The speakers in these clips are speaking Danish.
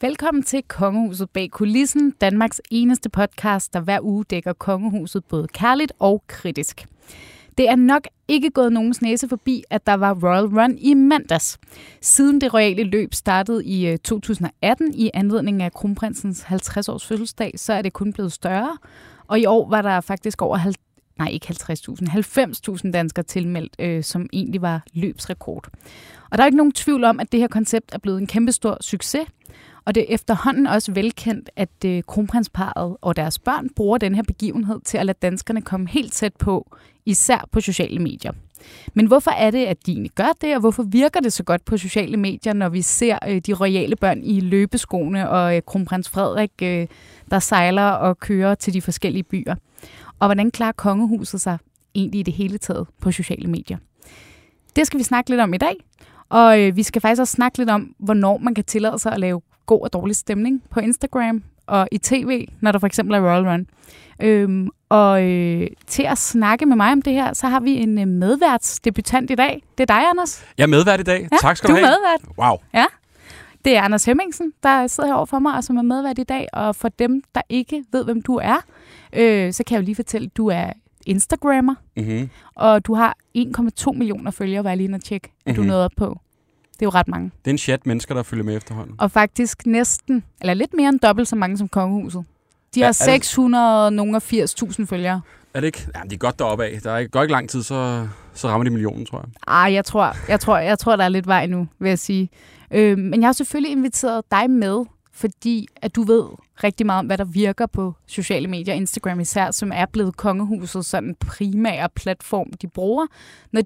Velkommen til Kongehuset bag kulissen, Danmarks eneste podcast, der hver uge dækker kongehuset både kærligt og kritisk. Det er nok ikke gået nogens næse forbi, at der var Royal Run i mandags. Siden det royale løb startede i 2018 i anledning af kronprinsens 50-års fødselsdag, så er det kun blevet større. Og i år var der faktisk over 90.000 danskere tilmeldt, som egentlig var løbsrekord. Og der er ikke nogen tvivl om, at det her koncept er blevet en kæmpestor succes. Og det er efterhånden også velkendt, at kronprinsparret og deres børn bruger den her begivenhed til at lade danskerne komme helt tæt på, især på sociale medier. Men hvorfor er det, at de egentlig gør det, og hvorfor virker det så godt på sociale medier, når vi ser de royale børn i løbeskoene og kronprins Frederik, der sejler og kører til de forskellige byer? Og hvordan klarer kongehuset sig egentlig i det hele taget på sociale medier? Det skal vi snakke lidt om i dag, og vi skal faktisk også snakke lidt om, hvornår man kan tillade sig at lave god og dårlig stemning på Instagram og i tv, når der for eksempel er Royal Run. Til at snakke med mig om det her, så har vi en medværtsdebutant i dag. Det er dig, Anders. Jeg er medvært i dag. Ja, tak skal du have. Du er medvært. Wow. Ja. Det er Anders Hemmingsen, der sidder herovre for mig, og som er medvært i dag. Og for dem, der ikke ved, hvem du er, så kan jeg jo lige fortælle, at du er Instagrammer. Mm-hmm. Og du har 1,2 millioner følgere, var jeg lige inde og tjekke, at du nåede op på. Det er jo ret mange. Det er en chat mennesker, der følger med efterhånden. Og faktisk næsten, eller lidt mere end dobbelt så mange som kongehuset. De har 680.000 følgere. Er det ikke? Jamen, de er godt deroppe af. Der går ikke lang tid, så rammer de millionen, tror jeg. Ej, jeg tror der er lidt vej nu, vil jeg sige. Men jeg har selvfølgelig inviteret dig med, fordi at du ved rigtig meget om, hvad der virker på sociale medier, Instagram især, som er blevet kongehuset sådan primære platform, de bruger, når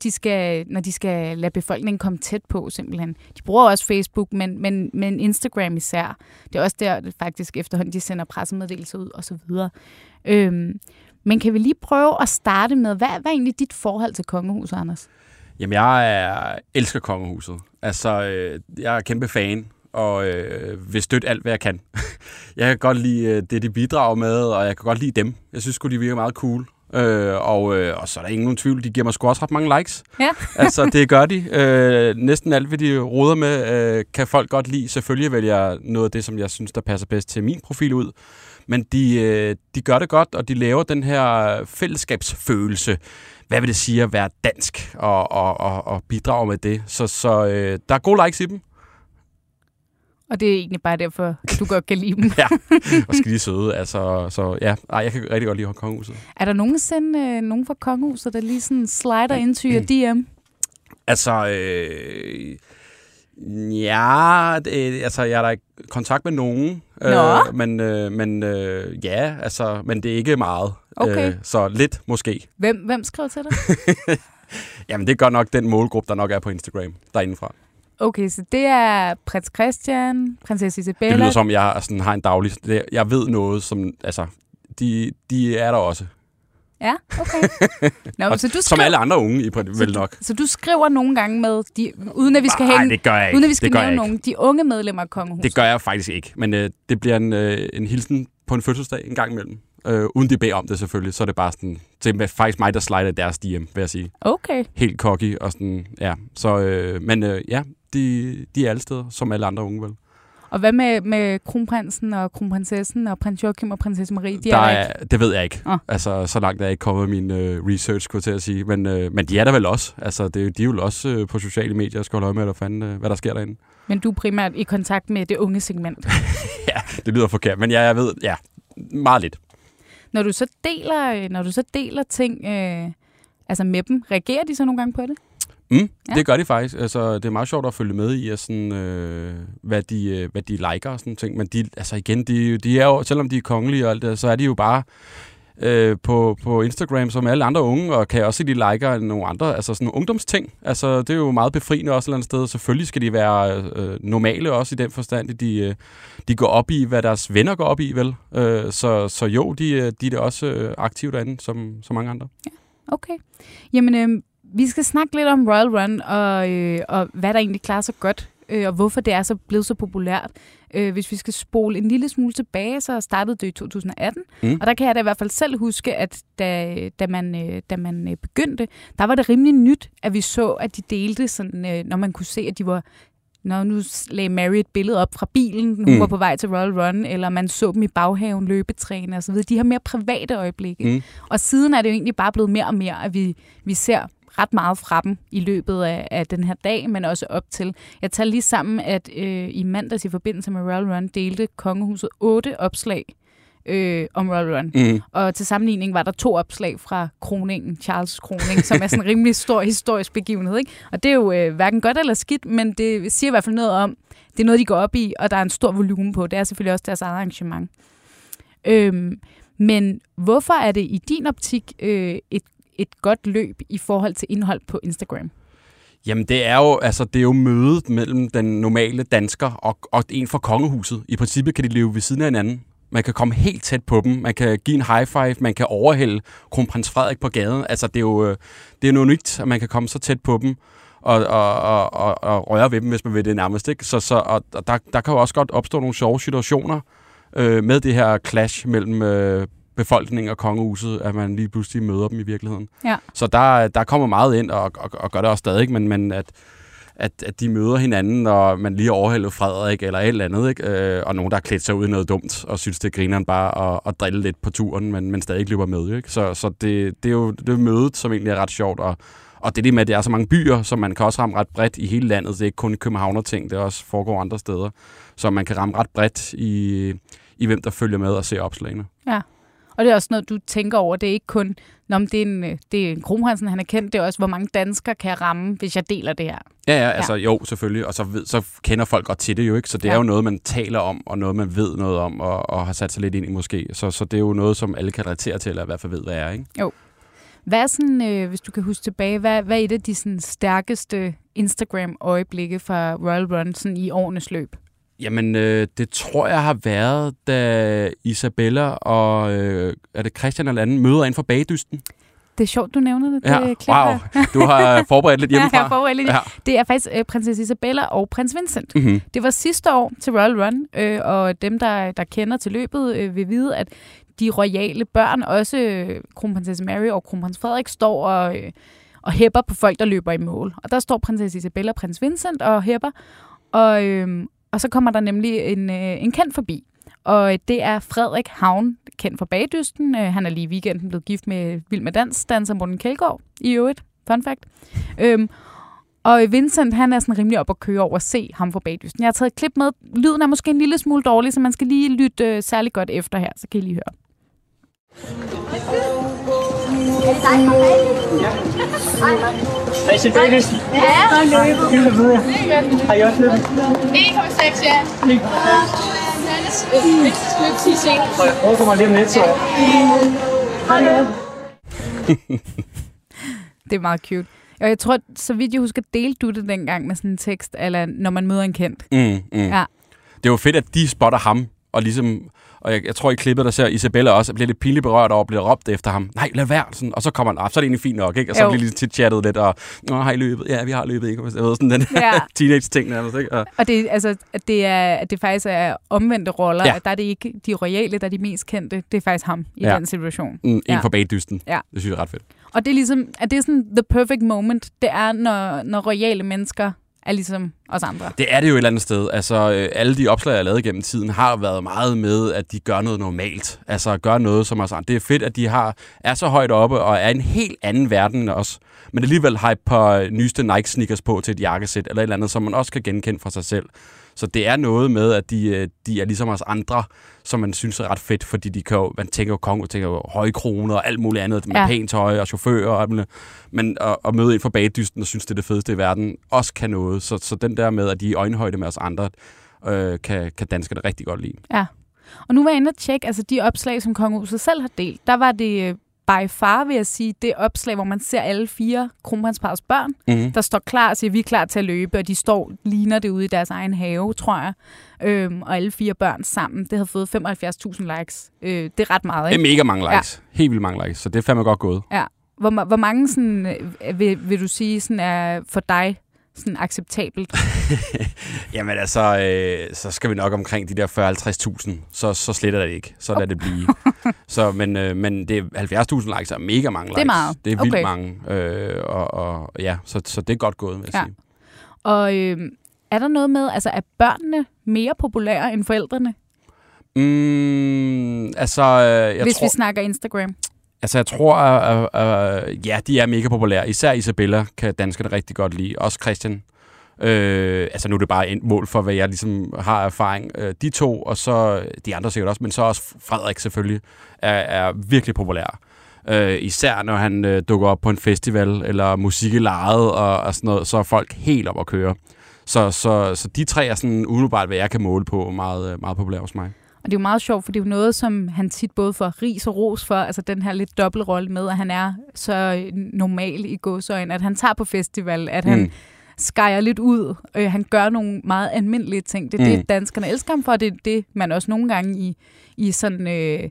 de skal lade befolkningen komme tæt på, simpelthen. De bruger også Facebook, men Instagram især. Det er også der, faktisk efterhånden, de sender pressemeddelelser ud og så videre. Men kan vi lige prøve at starte med, hvad er egentlig dit forhold til kongehuset, Anders? Jamen, jeg elsker kongehuset. Altså, jeg er kæmpe fan. Og vil støtte alt, hvad jeg kan. Jeg kan godt lide det, de bidrager med, og jeg kan godt lide dem. Jeg synes sgu, de virker meget cool. Og så er der ingen tvivl, de giver mig sgu også ret mange likes. Ja. Altså, det gør de. Næsten alt, hvad de roder med, kan folk godt lide. Selvfølgelig vælger jeg noget af det, som jeg synes, der passer bedst til min profil ud. Men de gør det godt, og de laver den her fællesskabsfølelse. Hvad vil det sige at være dansk og bidrage med det? Så der er gode likes i dem. Og det er egentlig bare derfor, du godt kan lide dem. Ja, og skide søde. Altså, så ja, jeg kan rigtig godt lide kongehuset. Er der nogensinde nogen fra kongehuset, der lige sådan slider ind til jer DM? Altså, jeg er der i kontakt med nogen. Men det er ikke meget. Okay. Så lidt måske. Hvem skrev til dig? Jamen, det er godt nok den målgruppe, der nok er på Instagram, derindefra. Okay, så det er prins Christian, prinsesse Isabella. Det lyder som, jeg sådan har en daglig... Jeg ved noget, som... Altså, de er der også. Ja, okay. Nå, så du skriver, som alle andre unge, vel nok. Så du skriver nogle gange med... Uden at vi skal hænge... Nej, det gør jeg ikke. Uden at vi skal nævne nogen. De unge medlemmer af kongehuset. Det gør jeg faktisk ikke. Men det bliver en hilsen på en fødselsdag en gang imellem. Uden de beder om det selvfølgelig. Så er det bare sådan... Det er faktisk mig, der slider deres DM, vil jeg sige. Okay. Helt cocky og sådan... Ja, så... De er alle steder, som alle andre unge vel. Og hvad med kronprinsen og kronprinsessen og prins Joachim og prinsesse Marie? Det ved jeg ikke. Oh. Altså, så langt er jeg ikke kommet min research, kunne jeg til at sige. Men de er der vel også. Altså, de er jo også på sociale medier og skal holde øje med, hvad der sker derinde. Men du er primært i kontakt med det unge segment? Ja, det lyder forkert, men jeg ved meget lidt. Når du så deler ting altså med dem, reagerer de så nogle gange på det? Ja. Det gør de faktisk. Altså, det er meget sjovt at følge med i, sådan, hvad de liker og sådan ting. Men de, altså igen, de er jo, selvom de er kongelige og alt det, så er de jo bare på Instagram, som alle andre unge, og kan også se, de liker nogle andre, altså sådan nogle ungdomsting. Altså, det er jo meget befriende også et eller andet sted. Selvfølgelig skal de være normale også i den forstand, at de går op i, hvad deres venner går op i, vel? Så jo, de er da også aktive derinde, som mange andre. Ja, okay. Jamen, vi skal snakke lidt om Royal Run, og hvad der egentlig klarer sig godt, og hvorfor det er så blevet så populært. Hvis vi skal spole en lille smule tilbage, så startede det i 2018. Og der kan jeg da i hvert fald selv huske, at da man begyndte, der var det rimelig nyt, at vi så, at de delte sådan, når man kunne se, at de var... Når nu lagde Mary et billede op fra bilen, hun var på vej til Royal Run, eller man så dem i baghaven, løbetræne og så videre. De har mere private øjeblikke. Og siden er det jo egentlig bare blevet mere og mere, at vi ser ret meget fra dem i løbet af den her dag, men også op til. Jeg tager lige sammen, at i mandags i forbindelse med Royal Run delte Kongehuset 8 opslag om Royal Run. Og til sammenligning var der 2 opslag fra Kroningen, Charles Kroning, som er sådan en rimelig stor historisk begivenhed, ikke? Og det er jo hverken godt eller skidt, men det siger i hvert fald noget om, det er noget, de går op i, og der er en stor volumen på. Det er selvfølgelig også deres eget arrangement. Men hvorfor er det i din optik et godt løb i forhold til indhold på Instagram? Jamen, det er jo mødet mellem den normale dansker og en fra kongehuset. I princippet kan de leve ved siden af hinanden. Man kan komme helt tæt på dem. Man kan give en high five. Man kan overhælde kronprins Frederik på gaden. Altså, det er jo noget nyt, at man kan komme så tæt på dem og røre ved dem, hvis man vil det nærmest, ikke? Og der kan jo også godt opstå nogle sjove situationer med det her clash mellem befolkningen og kongehuset, at man lige pludselig møder dem i virkeligheden. Ja. Så der kommer meget ind, og gør det også stadig, men at de møder hinanden, og man lige overhælder Frederik eller et eller andet, ikke? Og nogen, der har klædt sig ud i noget dumt, og synes, det griner bare at drille lidt på turen, men stadig løber med, ikke? Så det er jo det mødet, som egentlig er ret sjovt, og det med, at der er så mange byer, som man kan også ramme ret bredt i hele landet. Det er ikke kun københavner-ting, det også foregår andre steder. Så man kan ramme ret bredt i hvem, der følger med og ser opslagene. Ja. Og det er også noget, du tænker over. Det er ikke kun, det er en Kronprinsen, han er kendt. Det er også, hvor mange danskere kan jeg ramme, hvis jeg deler det her. Ja. Altså jo, selvfølgelig. Og så kender folk godt til det jo, ikke? Så det er jo noget, man taler om, og noget, man ved noget om, og har sat sig lidt ind i måske. Så det er jo noget, som alle kan relatere til, eller i hvert fald ved, hvad er, ikke? Jo. Hvad er sådan, hvis du kan huske tilbage, hvad er et af de sådan, stærkeste Instagram-øjeblikke fra Royal Run sådan, i årenes løb? Jamen, det tror jeg har været, da Isabella og er det Christian eller anden møder ind fra Bagedysten. Det er sjovt, du nævner det. Ja, wow. Du har forberedt lidt hjemmefra. Ja, jeg har forberedt lidt. Ja. Det er faktisk prinsesse Isabella og prins Vincent. Mm-hmm. Det var sidste år til Royal Run, og dem, der kender til løbet, vil vide, at de royale børn, også kronprinsesse Mary og kronprins Frederik, står og hæpper på folk, der løber i mål. Og der står prinsesse Isabella og prins Vincent og hæpper, og så kommer der nemlig en kendt forbi, og det er Frederik Havn, kendt fra Bagedysten. Han er lige i weekenden blevet gift med Vilma Dans, danser Morten Kælgaard i øvrigt. Fun fact. Og Vincent, han er sådan rimelig op at køre over at se ham fra Bagedysten. Jeg har taget et klip med. Lyden er måske en lille smule dårlig, så man skal lige lytte særlig godt efter her, så kan I lige høre. Er det dig fra Bagedysten? Ja. Er I set Bagedysten? Ja. Har I også løbet? 1,6, ja. Jeg overkommer lige om lidt, så det er meget cute. Og jeg tror, så vidt jeg husker, delte du det dengang med sådan en tekst, eller når man møder en kendt. Ja. Det var fedt, at de spotter ham, og ligesom... Og jeg tror, i klippet, der ser Isabella også, bliver lidt pinligt berørt over, bliver råbt efter ham. Nej, lad være. Sådan, og så kommer han op, så er det egentlig fint nok, ikke? Og så bliver lidt chattet lidt, og har I løbet? Ja, vi har løbet, ikke? Jeg ved, sådan den teenage-ting nærmest, ikke? Og det, altså, det faktisk er omvendte roller, at der er det ikke de royale, der er de mest kendte. Det er faktisk ham i den situation. En for Bagedysten. Ja. Det synes jeg er ret fedt. Og det er ligesom, at det er sådan the perfect moment, det er, når royale mennesker er ligesom os andre. Det er det jo et eller andet sted. Altså, alle de opslag, jeg har lavet gennem tiden, har været meget med, at de gør noget normalt. Altså, gør noget som os andre. Det er fedt, at de er så højt oppe, og er en helt anden verden end os. Men alligevel har et par nyeste Nike-sneakers på til et jakkesæt, eller et eller andet, som man også kan genkende fra sig selv. Så det er noget med, at de er ligesom os andre, som man synes er ret fedt, fordi man tænker jo konge, tænker jo høje kroner og alt muligt andet, med pænt tøj og chauffører og alt muligt. Men at møde en fra Bagedysten og synes, det er det fedeste i verden, også kan noget. Så den der med, at de er i øjenhøjde med os andre, kan danskerne rigtig godt lide. Ja, Og nu var jeg inde og tjekke, altså de opslag, som Kongehuset selv har delt, der var det by far, vil jeg sige, det opslag, hvor man ser alle fire kronprinsparrets børn, der står klar og siger, vi er klar til at løbe, og de står, ligner det ude i deres egen have, tror jeg. Og alle fire børn sammen. Det har fået 75.000 likes. Det er ret meget, ikke? Det er mega mange likes. Ja. Helt vildt mange likes, så det er fandme godt gået. Ja. Hvor mange sådan, vil du sige sådan, er for dig sådan acceptabelt? Jamen altså, så skal vi nok omkring de der 40-50.000. Så sletter det ikke. Så lader det blive. Så, men det er 70.000 likes, er mega mange likes. Det er meget. Det er vildt mange. Og ja, så det er godt gået, vil jeg sige. Og er der noget med, altså er børnene mere populære end forældrene? Hvis vi snakker Instagram. Altså, jeg tror, ja, de er mega populære. Især Isabella kan danskerne rigtig godt lide. Også Christian. Nu er det bare et mål for, hvad jeg ligesom har erfaring. De to, og så de andre sikkert også, men så også Frederik selvfølgelig, er virkelig populær. Især når han dukker op på en festival, eller musik i lejet og sådan noget, så er folk helt op at køre. Så de tre er sådan umiddelbart, hvad jeg kan måle på, meget, meget populære hos mig. Og det er jo meget sjovt, for det er jo noget, som han tit både får ris og ros for, altså den her lidt dobbeltrolle med, at han er så normal i gåseøjne, at han tager på festival, at han skejer lidt ud, han gør nogle meget almindelige ting. Det er det, danskerne elsker ham for, det er det, man også nogle gange i sådan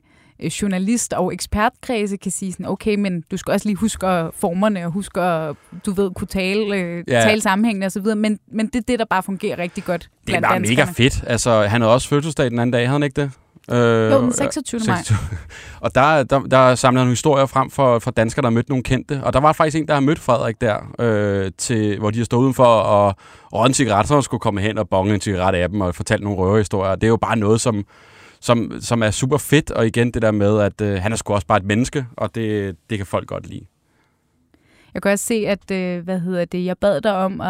journalist- og ekspertkredse kan sige sådan, okay, men du skal også lige huske formerne, og huske at, du ved, kunne tale sammenhængende og så videre, men det er det, der bare fungerer rigtig godt blandt danskerne. Det er bare mega fedt. Altså, han havde også fødselsdag den anden dag, havde han ikke det? Jo, den 26. maj. Og der samlede han historier frem for danskere, der mødte nogle kendte. Og der var faktisk en, der har mødt Frederik der, hvor de har stået udenfor og røget en cigaret, så skulle komme hen og bonge en cigaret af dem og fortælle nogle røverhistorier. Det er jo bare noget, som er super fedt, og igen det der med, at han er sgu også bare et menneske, og det kan folk godt lide. Jeg kan også se, at, jeg bad dig om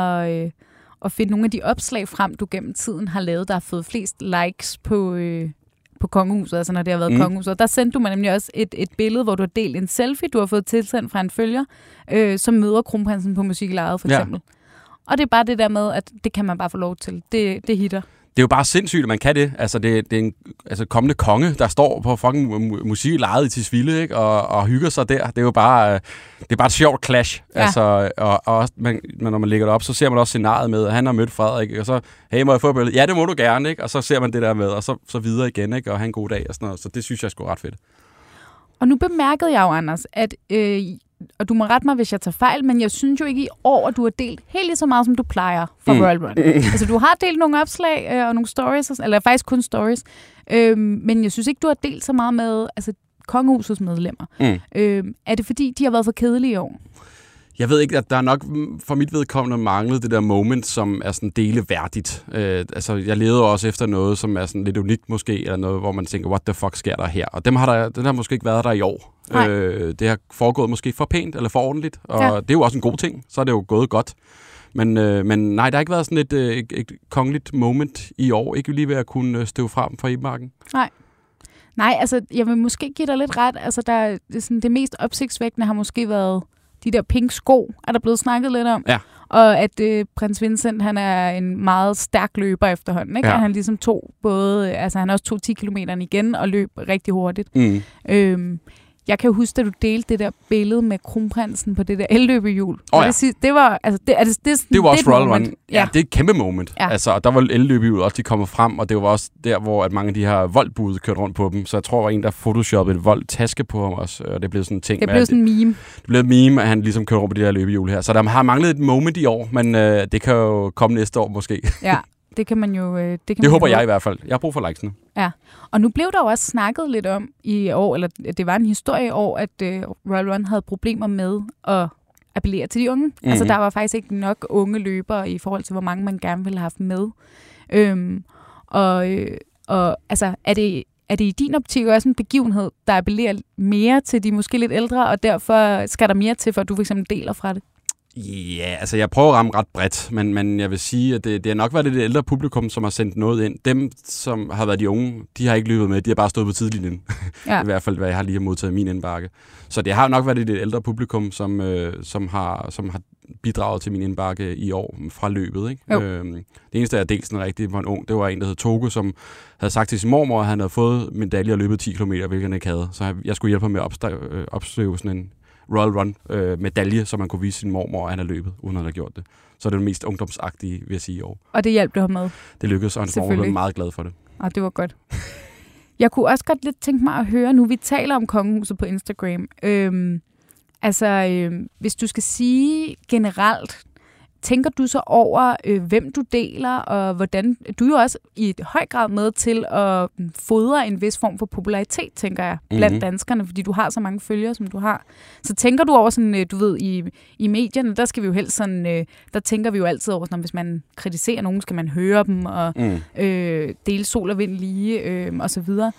at finde nogle af de opslag frem, du gennem tiden har lavet, der har fået flest likes på Kongehuset, altså når det har været Kongehuset. Der sendte du mig nemlig også et billede, hvor du har delt en selfie, du har fået tilsendt fra en følger, som møder kronprinsen på musiklejet for eksempel. Ja. Og det er bare det der med, at det kan man bare få lov til. Det hitter. Det er jo bare sindssygt, at man kan det. Altså, det er en kommende konge, der står på fucking musiklejet i Tisvilde, ikke? Og hygger sig der. Det er jo bare, et sjovt clash. Ja. Altså, og når man lægger det op, så ser man også scenariet med, at han har mødt Frederik, og så, hey, må jeg få billedet? Ja, det må du gerne, ikke? Og så ser man det der med, og så videre igen, ikke? Og have en god dag og sådan noget. Så det synes jeg er sgu ret fedt. Og nu bemærkede jeg jo, Anders, at... og du må rette mig, hvis jeg tager fejl, men jeg synes jo ikke i år, at du har delt helt lige så meget, som du plejer for Royal Run. Altså, du har delt nogle opslag og nogle stories, eller faktisk kun stories, men jeg synes ikke, du har delt så meget med altså, Kongehusets medlemmer. Er det fordi, de har været for kedelige i år? Jeg ved ikke, at der er nok for mit vedkommende manglet det der moment, som er sådan deleværdigt. Jeg leder også efter noget, som er sådan lidt unikt måske, eller noget, hvor man tænker, what the fuck sker der her? Og den har måske ikke været der i år. Det har foregået måske for pænt eller for ordentligt, og det er jo også en god ting, så er det jo gået godt. Men nej, der har ikke været sådan et kongeligt moment i år, ikke lige ved at kunne støve frem fra Ebenmarken. Nej, altså jeg vil måske give dig lidt ret, altså der, sådan, det mest opsigtsvækkende har måske været... De der pink sko, er der blevet snakket lidt om. Ja. Og at prins Vincent, han er en meget stærk løber efterhånden. Ikke? Ja. Han ligesom tog både... Altså, han også tog 10 kilometeren igen og løb rigtig hurtigt. Jeg kan huske, at du delte det der billede med kronprinsen på det der elløbehjul. Det var... Altså, det var også Royal Run. Ja, det er et kæmpe moment. Ja. Altså, og der var elløbehjul også, de kom frem, og det var også der, hvor at mange af de her voldbude kørte rundt på dem. Så jeg tror, der var en, der photoshoppede et voldtaske på ham også, og det blev sådan en ting. Det blev sådan en meme. Det blev et meme, at han ligesom kørte rundt på de her elløbehjul her. Så der har manglet et moment i år, men det kan jo komme næste år måske. Ja. Det kan man jo... Det håber jeg i hvert fald. Jeg har brug for likesene. Ja, og nu blev der jo også snakket lidt om i år, eller det var en historie i år, at Royal Run havde problemer med at appellere til de unge. Mm-hmm. Altså, der var faktisk ikke nok unge løbere i forhold til, hvor mange man gerne ville have haft med. Altså, er det i din optik også en begivenhed, der appellerer mere til de måske lidt ældre, og derfor skal der mere til, for at du for eksempel deler fra det? Ja, altså jeg prøver at ramme ret bredt, men jeg vil sige, at det har nok været det ældre publikum, som har sendt noget ind. Dem, som har været de unge, de har ikke løbet med, de har bare stået på tidliglinjen. Ja. I hvert fald, hvad jeg har lige modtaget i min indbakke. Så det har nok været det ældre publikum, som har bidraget til min indbakke i år fra løbet. Ikke? Det eneste, jeg delte sådan rigtigt var en ung, det var en, der hed Toge, som havde sagt til sin mormor, at han havde fået medalje og løbet 10 km, hvilket han ikke havde. Så jeg skulle hjælpe ham med at opstøve sådan en Royal Run medalje, som man kunne vise sin mormor, at han har løbet, uden at han har gjort det. Så det er det mest ungdomsagtige, vil jeg sige, i år. Og det hjalp du ham med? Det lykkedes, og hans mormor blev meget glad for det. Ah, det var godt. Jeg kunne også godt lidt tænke mig at høre, nu vi taler om Kongehuset på Instagram. Hvis du skal sige generelt, tænker du så over, hvem du deler, og hvordan du jo også i høj grad med til at fodre en vis form for popularitet, tænker jeg, blandt danskerne, fordi du har så mange følgere, som du har. Så tænker du over sådan, du ved, i medierne, der skal vi jo helst sådan, der tænker vi jo altid over sådan, hvis man kritiserer nogen, skal man høre dem, og dele sol og vind lige, og så videre.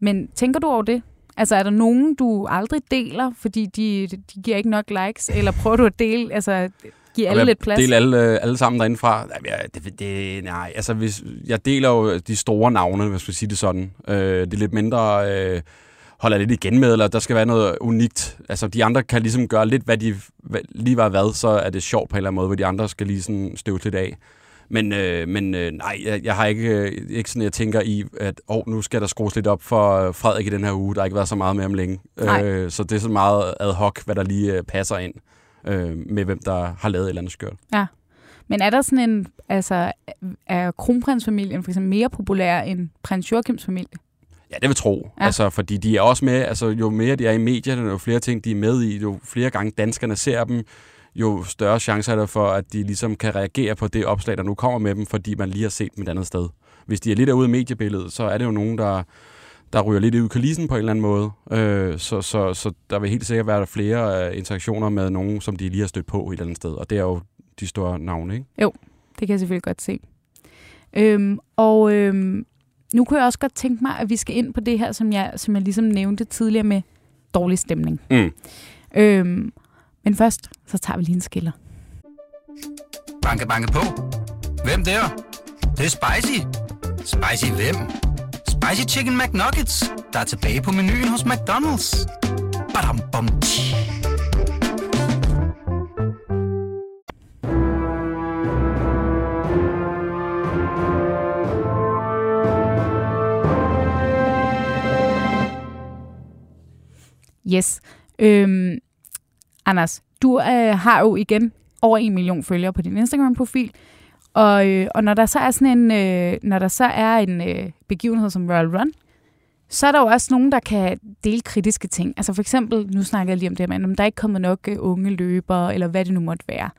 Men tænker du over det? Altså, er der nogen, du aldrig deler, fordi de giver ikke nok likes, eller prøver du at dele, altså... Giv alle lidt plads. Dele alle sammen derindefra. Nej, altså hvis, jeg deler jo de store navne, hvis vi sige det sådan. Det er lidt mindre, holder lidt igen med, eller der skal være noget unikt. Altså de andre kan ligesom gøre lidt, hvad de lige var hvad, så er det sjovt på en eller anden måde, hvor de andre skal lige sådan støve lidt af. Men nej, jeg har ikke sådan, jeg tænker i, at nu skal der skrues lidt op for Frederik i den her uge. Der har ikke været så meget med om længe. Så det er så meget ad hoc, hvad der lige passer ind med hvem, der har lavet et eller andet skørt. Ja, men er der sådan en, altså er kronprinsfamilien for eksempel mere populær end prins Joachims familie? Ja, det vil jeg tro. Ja. Altså, fordi de er også med, altså jo mere de er i medierne, jo flere ting de er med i, jo flere gange danskerne ser dem, jo større chancer er der for, at de ligesom kan reagere på det opslag, der nu kommer med dem, fordi man lige har set dem et andet sted. Hvis de er lidt derude i mediebilledet, så er det jo nogen, der ryger lidt ud i kulissen på en eller anden måde. Så der vil helt sikkert være flere interaktioner med nogen, som de lige har stødt på et eller andet sted. Og det er jo de store navne, ikke? Jo, det kan jeg selvfølgelig godt se. Nu kunne jeg også godt tænke mig, at vi skal ind på det her, som jeg ligesom nævnte tidligere med dårlig stemning. Men først, så tager vi lige en skiller. Banke, banke på. Hvem der? Det er spicy. Spicy hvem? Spicy Chicken McNuggets, der er tilbage på menuen hos McDonald's. Badum, bom. Yes. Anders, du har jo igen over 1 million følgere på din Instagram-profil. Og når der så er sådan en, begivenhed som Royal Run, så er der jo også nogen, der kan dele kritiske ting. Altså for eksempel, nu snakker jeg lige om det, men om der er ikke kommet nok unge løbere, eller hvad det nu måtte være.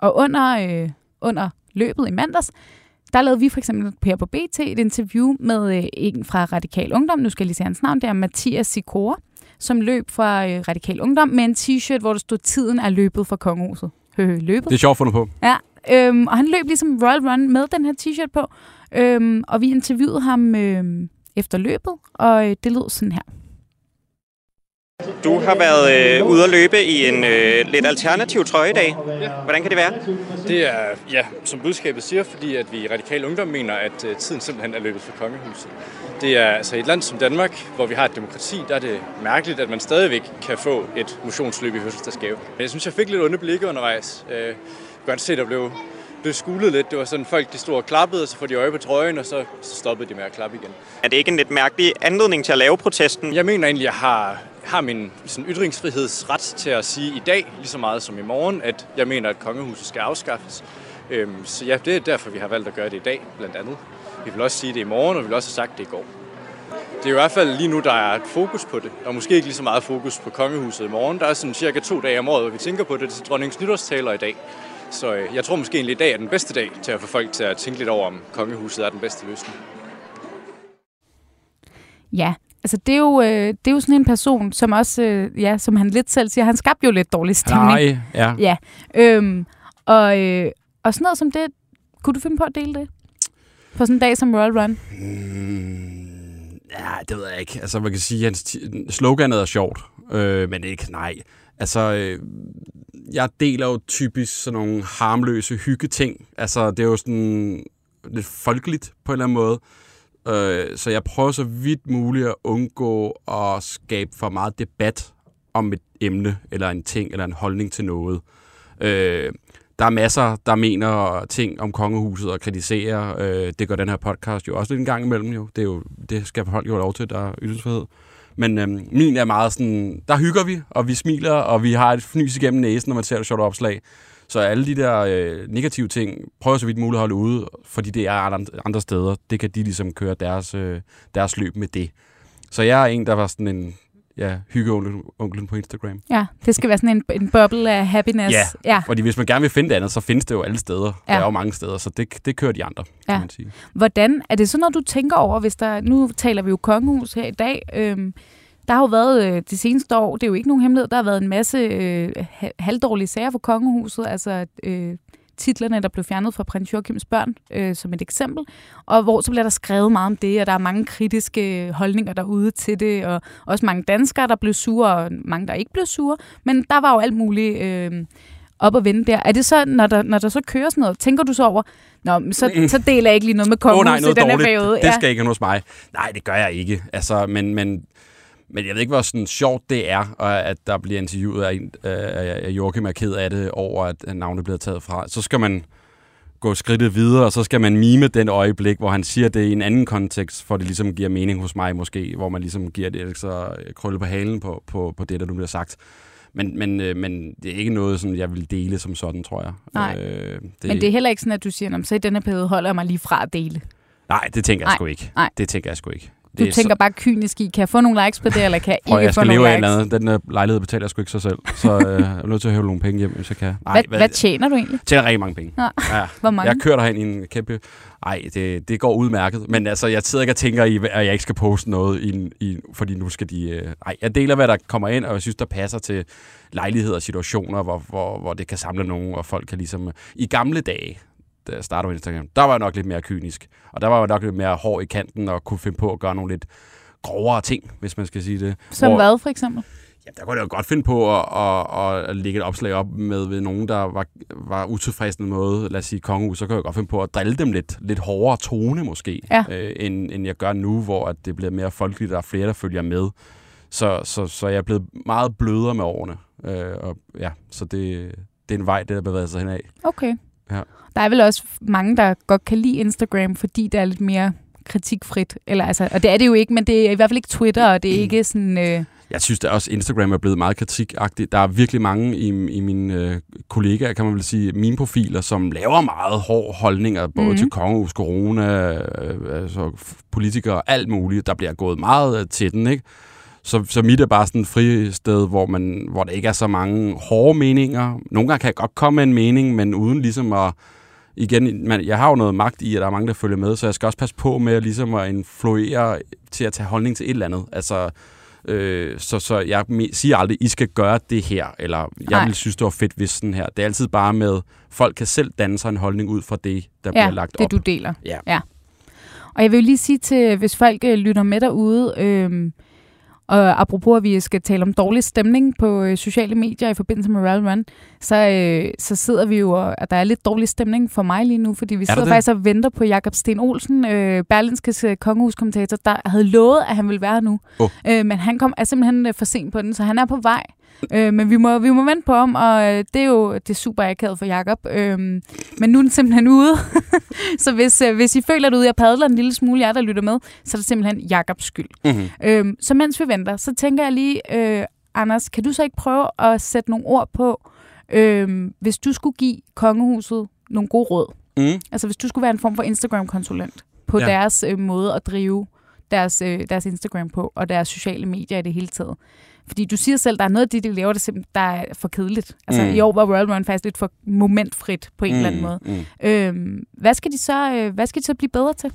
Og under løbet i mandags, der lavede vi for eksempel her på BT et interview med en fra Radikal Ungdom, nu skal jeg lige se hans navn, det er Mathias Sikora, som løb fra Radikal Ungdom med en t-shirt, hvor der stod, tiden er løbet fra Kongehuset. Løbet. Det er sjovt fundet på. Ja. Og han løb ligesom Royal Run med den her t-shirt på, og vi interviewede ham efter løbet, og det lød sådan her. Du har været ude at løbe i en lidt alternativ trøje i dag. Hvordan kan det være? Det er, som budskabet siger, fordi at vi i Radikal Ungdom mener, at tiden simpelthen er løbet fra Kongehuset. Det er altså et land som Danmark, hvor vi har et demokrati, der er det mærkeligt, at man stadigvæk kan få et motionsløb i fødselsdagsgave. Jeg synes, jeg fik lidt onde blikke undervejs. Jeg kan godt se, der blev skulet lidt. Det var sådan, folk de stod og klappede, og så får de øje på trøjen, og så stoppede de med at klappe igen. Er det ikke en lidt mærkelig anledning til at lave protesten? Jeg mener egentlig, at jeg har min sådan, ytringsfrihedsret til at sige i dag, lige så meget som i morgen, at jeg mener, at kongehuset skal afskaffes. Så ja, det er derfor, vi har valgt at gøre det i dag, blandt andet. Vi vil også sige det i morgen, og vi vil også have sagt det i går. Det er i hvert fald lige nu, der er et fokus på det. Der er måske ikke lige så meget fokus på kongehuset i morgen. Der er sådan cirka 2 dage om året, hvor vi tænker på det. Det er dronningens nytårstaler i dag. Så jeg tror måske egentlig, at i dag er den bedste dag til at få folk til at tænke lidt over, om kongehuset er den bedste løsning. Ja, altså det er jo sådan en person, som også, som han lidt selv siger, han skabte jo lidt dårlig stemning. Nej, ja. Ja. Og sådan noget som det, kunne du finde på at dele det? På sådan en dag som Royal Run? Ja, det ved jeg ikke. Altså man kan sige, at hans sloganet er sjovt, men ikke, nej. Altså, jeg deler jo typisk sådan nogle harmløse hyggeting. Altså, det er jo sådan lidt folkeligt på en eller anden måde. Så jeg prøver så vidt muligt at undgå at skabe for meget debat om et emne, eller en ting, eller en holdning til noget. Der er masser, der mener ting om kongehuset og kritiserer. Det gør den her podcast jo også lidt en gang imellem. Jo. Det, er jo, det skal folk jo have lov til, der er ytringsfrihed. Men min er meget sådan, der hygger vi, og vi smiler, og vi har et fnys igennem næsen, når man ser et sjovt opslag. Så alle de der negative ting, prøver så vidt muligt at holde ude, fordi det er andre steder. Det kan de ligesom køre deres løb med det. Så jeg er en, der var sådan en... Ja, hyggeonklen på Instagram. Ja, det skal være sådan en boble af happiness. Ja, ja, fordi hvis man gerne vil finde det andet, så findes det jo alle steder. Ja. Der er jo mange steder, så det kører de andre, ja, kan man sige. Hvordan? Er det sådan noget, du tænker over, hvis der... Nu taler vi jo kongehus her i dag. Der har jo været de seneste år, det er jo ikke nogen hemmelighed, der har været en masse halvdårlige sager for kongehuset, altså... titlerne, der blev fjernet fra prins Joachims børn, som et eksempel, og hvor så bliver der skrevet meget om det, og der er mange kritiske holdninger derude til det, og også mange danskere, der blev sure, og mange, der ikke blev sure, men der var jo alt muligt op og vende der. Er det så, når der så kører sådan noget, tænker du så over, nå, så deler jeg ikke lige noget med kongehuset i den her periode? Det skal ikke have noget hos mig. Nej, det gør jeg ikke. Altså, men jeg ved ikke, hvor sådan sjovt det er, at der bliver interviewet af en, at Joachim er ked af det over, at navnet bliver taget fra. Så skal man gå skridtet videre, og så skal man mime den øjeblik, hvor han siger det i en anden kontekst, for det ligesom giver mening hos mig måske, hvor man ligesom giver det så krølle på halen på det, der nu bliver sagt. Men det er ikke noget, som jeg vil dele som sådan, tror jeg. Nej, men det er heller ikke sådan, at du siger, så i denne periode holder jeg mig lige fra at dele. Nej, det tænker jeg sgu ikke. Nej. Det tænker jeg sgu ikke. Du tænker bare kynisk i, kan jeg få nogle likes på det, eller kan jeg ikke få nogle likes? Jeg skal leve af et eller andet. Den lejlighed betaler jeg sgu ikke sig selv, så jeg er nødt til at hæve nogle penge hjem, hvis jeg kan. Ej, hvad tjener du egentlig? Jeg tjener rigtig mange penge. Ja. Hvor mange? Jeg kører derhen i en kæmpe... Ej, det går udmærket. Men altså, jeg sidder ikke og tænker i, at jeg ikke skal poste noget, fordi nu skal de... Ej, jeg deler, hvad der kommer ind, og jeg synes, der passer til lejligheder og situationer, hvor det kan samle nogen, og folk kan ligesom... I gamle dage... at starte på Instagram, der var jeg nok lidt mere kynisk, og der var jeg nok lidt mere hård i kanten, og kunne finde på at gøre nogle lidt grovere ting, hvis man skal sige det. Som hvad, for eksempel? Ja, der kunne jeg jo godt finde på at lægge et opslag op med nogen, der var utilfredse med noget, lad os sige kongehus, så kunne jeg godt finde på at drille dem lidt hårdere tone måske, ja, end jeg gør nu, hvor at det bliver mere folkeligt, der er flere, der følger med. Så jeg er blevet meget blødere med årene. Så det er en vej, det der bevæger sig henad. Okay. Ja. Der er vel også mange, der godt kan lide Instagram, fordi det er lidt mere kritikfrit. Eller, altså, og det er det jo ikke, men det er i hvert fald ikke Twitter, og det er ikke sådan... Jeg synes da også, Instagram er blevet meget kritikagtigt. Der er virkelig mange i mine kollegaer, kan man vel sige, mine profiler, som laver meget hård holdninger, både til kongehus, corona, altså, politikere, alt muligt. Der bliver gået meget til den, ikke? Så mit er bare sådan et fri sted, hvor der ikke er så mange hårde meninger. Nogle gange kan jeg godt komme med en mening, men uden ligesom at... Igen, jeg har jo noget magt i, at der er mange, der følger med, så jeg skal også passe på med ligesom at influere til at tage holdning til et eller andet. Altså, så jeg siger aldrig, I skal gøre det her, eller jeg ville synes, det var fedt, hvis sådan her. Det er altid bare med, folk kan selv danne sig en holdning ud fra det, der bliver lagt op. Ja, det du deler. Ja. Ja. Og jeg vil lige sige til, hvis folk lytter med derude... Og apropos, at vi skal tale om dårlig stemning på sociale medier i forbindelse med Royal Run, så sidder vi jo, og der er lidt dårlig stemning for mig lige nu, fordi vi sidder faktisk og venter på Jakob Steen Olsen, Berlingskes kongehuskommentator, der havde lovet, at han ville være her nu. Men han er simpelthen for sent på den, så han er på vej. Men vi må vente på ham, og det er jo super akavet for Jakob. Men nu er den simpelthen ude. Så hvis I føler det ude, jeg padler en lille smule, jer der lytter med, så er det simpelthen Jakobs skyld. Mm-hmm. Så mens vi venter, så tænker jeg lige, Anders, kan du så ikke prøve at sætte nogle ord på, hvis du skulle give kongehuset nogle gode råd? Mm. Altså hvis du skulle være en form for Instagram-konsulent på deres måde at drive deres Instagram på, og deres sociale medier i det hele taget. Fordi du siger selv, der er noget af det, de laver, der er for kedeligt. Altså i år var Royal Run faktisk lidt for momentfrit på en eller anden måde. Hvad skal de så blive bedre til?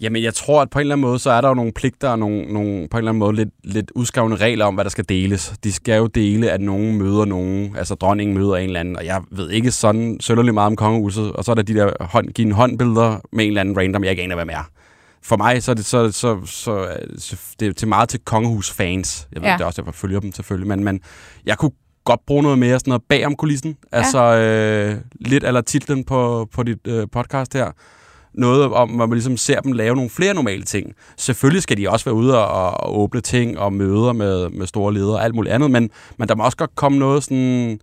Jamen jeg tror, at på en eller anden måde, så er der jo nogle pligter og nogle på en eller anden måde lidt udskrevne regler om, hvad der skal deles. De skal jo dele, at nogen møder nogen, altså dronningen møder en eller anden, og jeg ved ikke sådan sønderligt meget om kongehuset, og så er der de der håndbilleder med en eller anden random, jeg ikke aner, hvad med er. For mig så er det det er til meget til kongehusfans. Jeg ved det også, jeg følger dem selvfølgelig, men jeg kunne godt bruge noget mere sådan noget bag om kulissen. Ja. Altså lidt eller titlen på dit podcast her. Noget om, hvor man ligesom ser dem lave nogle flere normale ting. Selvfølgelig skal de også være ude og åbne ting og møder med store ledere og alt muligt andet, men der må også godt komme noget sådan...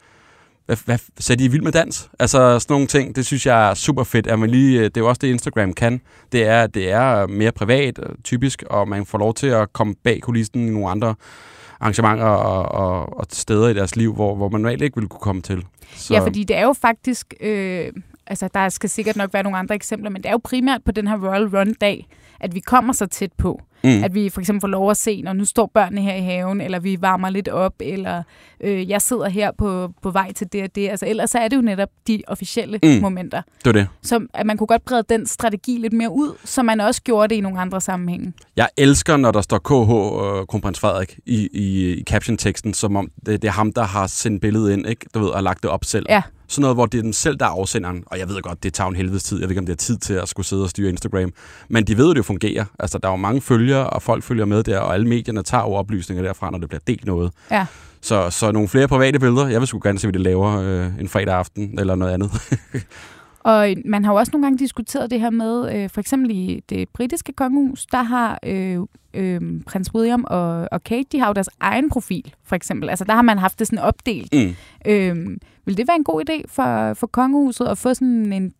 Hvad sætter de i Vilma Dans? Altså sådan nogle ting, det synes jeg er super fedt. At man lige, det er jo også det, Instagram kan. Det er mere privat, typisk, og man får lov til at komme bag kulissen i nogle andre arrangementer og steder i deres liv, hvor man normalt ikke ville kunne komme til. Så. Ja, fordi det er jo faktisk... Altså, der skal sikkert nok være nogle andre eksempler, men det er jo primært på den her Royal Run-dag, at vi kommer så tæt på. Mm. At vi for eksempel får lov at se, når nu står børnene her i haven, eller vi varmer lidt op, eller jeg sidder her på vej til det og det. Altså, ellers så er det jo netop de officielle momenter. Det var det. Så at man kunne godt brede den strategi lidt mere ud, så man også gjorde det i nogle andre sammenhænge. Jeg elsker, når der står KH, Kronprins Frederik, i caption-teksten, som om det er ham, der har sendt billedet ind, ikke? Du ved, og lagt det op selv. Ja. Sådan noget, hvor det er den selv, der er afsenderen. Og jeg ved godt, det tager en helvedes tid. Jeg ved ikke, om det er tid til at skulle sidde og styre Instagram. Men de ved, at det fungerer. Altså, der er jo mange følgere, og folk følger med der, og alle medierne tager over oplysninger derfra, når det bliver delt noget. Ja. Så nogle flere private billeder. Jeg vil sgu gerne se, hvad det laver en fredag aften eller noget andet. Og man har jo også nogle gange diskuteret det her med, for eksempel i det britiske kongehus, der har prins William og Kate, de har jo deres egen profil, for eksempel. Altså der har man haft det sådan opdelt. Mm. Vil det være en god idé for kongehuset at få sådan en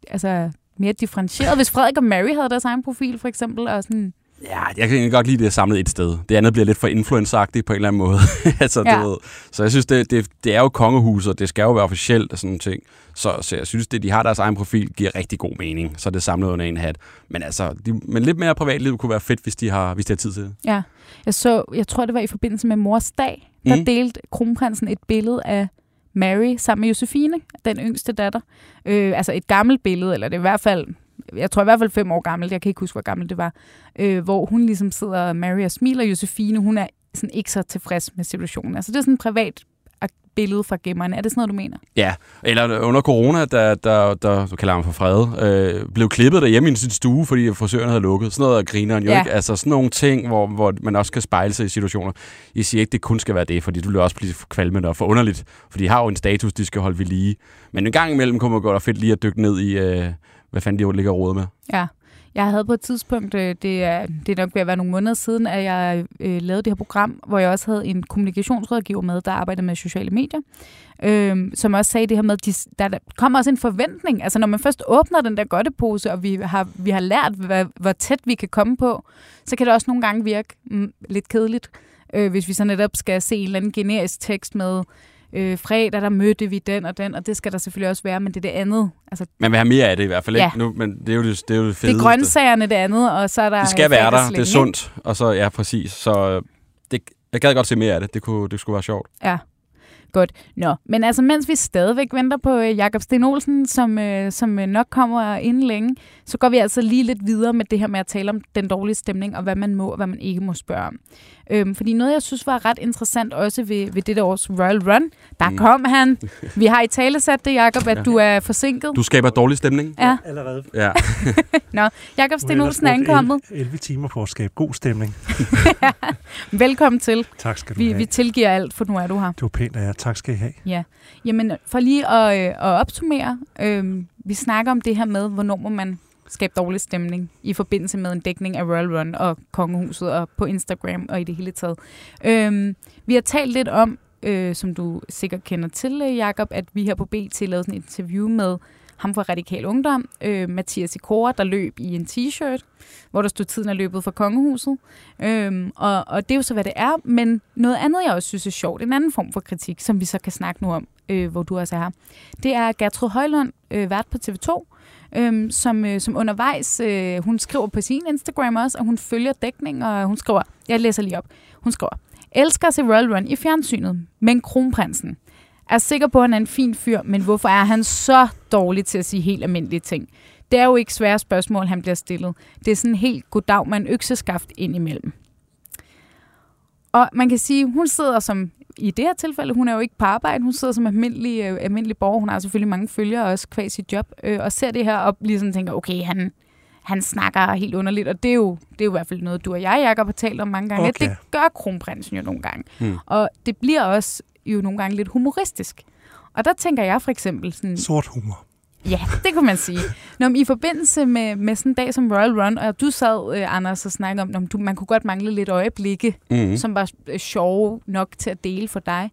mere differentieret, hvis Frederik og Mary havde deres egen profil, for eksempel, og sådan... Ja, jeg kan godt lide, det er samlet et sted. Det andet bliver lidt for influenceragtigt på en eller anden måde. Ja. Du ved. Så jeg synes, det er jo kongehuset, og det skal jo være officielt og sådan nogle ting. Så jeg synes, det de har deres egen profil, giver rigtig god mening. Så det er samlet under en hat. Men men lidt mere privatliv kunne være fedt, hvis de har tid til det. Ja, jeg tror, det var i forbindelse med mors dag, der delte kronprinsen et billede af Mary sammen med Josephine, den yngste datter. Et gammelt billede, eller det er i hvert fald... Jeg tror i hvert fald 5 år gammel, jeg kan ikke huske, hvor gammel det var, hvor hun ligesom sidder, Mary, og smiler. Josephine, hun er sådan ikke så tilfreds med situationen. Altså det er sådan et privat billede fra gemmerne. Er det sådan noget, du mener? Ja, eller under corona, der du kalder ham for Frede, blev klippet derhjemme i sin stue, fordi frisøren havde lukket. Sådan noget griner jo ikke. Altså sådan nogle ting, hvor man også kan spejle sig i situationer. Jeg siger ikke, det kun skal være det, fordi det vil også blive kvalmende og forunderligt, for de har jo en status, de skal holde ved lige. Men en gang imellem kommer det godt og fedt lige at dykke ned i... Hvad fanden de jo ligger råd med? Ja, jeg havde på et tidspunkt, det er nok ved at være nogle måneder siden, at jeg lavede det her program, hvor jeg også havde en kommunikationsrådgiver med, der arbejdede med sociale medier, som også sagde det her med, at der kommer også en forventning. Altså når man først åbner den der godtepose, og vi har lært, hvor tæt vi kan komme på, så kan det også nogle gange virke lidt kedeligt, hvis vi så netop skal se en eller anden generisk tekst med... fredag, der mødte vi den og den, og det skal der selvfølgelig også være, men det er det andet. Altså, man vil have mere af det i hvert fald, ikke? Nu, men det er jo det fedeste. Det er grøntsagerne, det andet, og så er der... Det skal være der, det er sundt, og så, ja, præcis. Så jeg gad godt se mere af det, det skulle være sjovt. Ja, godt. Nå, men altså, mens vi stadigvæk venter på Jakob Steen Olsen, som nok kommer inden længe, så går vi altså lige lidt videre med det her med at tale om den dårlige stemning, og hvad man må og hvad man ikke må spørge om. Fordi noget, jeg synes var ret interessant også ved dette års Royal Run, der kom han. Vi har i tale sat det, Jakob, at du er forsinket. Du skaber dårlig stemning. Ja, allerede. Ja. Nå, Jakob Steen Olsen er ankommet. 11 timer for at skabe god stemning. Velkommen til. Tak skal du have. Vi tilgiver alt, for nu er du her. Det var pænt af jer. Tak skal I have. Ja. Jamen, for lige at opsummere, vi snakker om det her med, hvornår må man skabe dårlig stemning i forbindelse med en dækning af Royal Run og Kongehuset og på Instagram og i det hele taget. Vi har talt lidt om, som du sikkert kender til, Jakob, at vi her på BT lavede sådan et interview med ham fra Radikal Ungdom, Mathias Sikora, der løb i en t-shirt, hvor der stod tiden er løbet fra Kongehuset. Og det er jo så, hvad det er. Men noget andet, jeg også synes er sjovt, en anden form for kritik, som vi så kan snakke nu om, hvor du også er her, det er Gertrud Højlund, vært på TV2, som undervejs, hun skriver på sin Instagram også, og hun følger dækningen, og hun skriver, jeg læser lige op, hun skriver, elsker at se Royal Run i fjernsynet, men kronprinsen er sikker på, at han er en fin fyr, men hvorfor er han så dårlig til at sige helt almindelige ting? Det er jo ikke svære spørgsmål, han bliver stillet. Det er sådan helt goddag med en økseskaft indimellem. Og man kan sige, hun sidder som, i det her tilfælde, hun er jo ikke på arbejde, hun sidder som almindelig borger, hun har selvfølgelig mange følgere også kvæg sit job, og ser det her og ligesom tænker, okay, han snakker helt underligt, og det er jo i hvert fald noget, du og jeg, Jakob, har talt om mange gange. Okay. Det gør kronprinsen jo nogle gange. Og det bliver også jo nogle gange lidt humoristisk. Og der tænker jeg for eksempel sådan... Sort humor. Ja, det kunne man sige. Når i forbindelse med sådan en dag som Royal Run, og du sad, Anders, og snakkede om, at man kunne godt mangle lidt øjeblikke, mm-hmm. som var sjove nok til at dele for dig.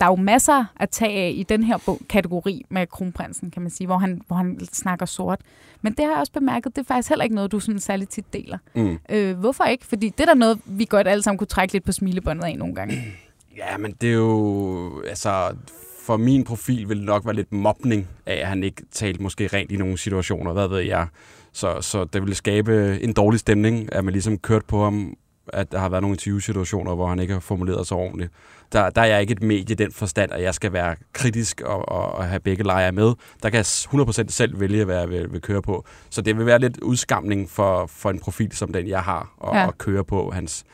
Der er jo masser at tage af i den her kategori med kronprinsen, kan man sige, hvor han snakker sort. Men det har jeg også bemærket, det er faktisk heller ikke noget, du sådan særligt tit deler. Mm. Hvorfor ikke? Fordi det er der noget, vi godt alle sammen kunne trække lidt på smilebåndet af nogle gange. Ja, men det er jo... altså for min profil ville det nok være lidt mobning af, at han ikke talte måske rent i nogle situationer, hvad ved jeg. Så det ville skabe en dårlig stemning, at man ligesom kørte på ham, at der har været nogle interview-situationer, hvor han ikke har formuleret sig ordentligt. Der er jeg ikke et medie i den forstand, at jeg skal være kritisk og have begge lejre med. Der kan jeg 100% selv vælge, hvad jeg vil køre på. Så det vil være lidt udskamning for en profil som den, jeg har, og køre på hans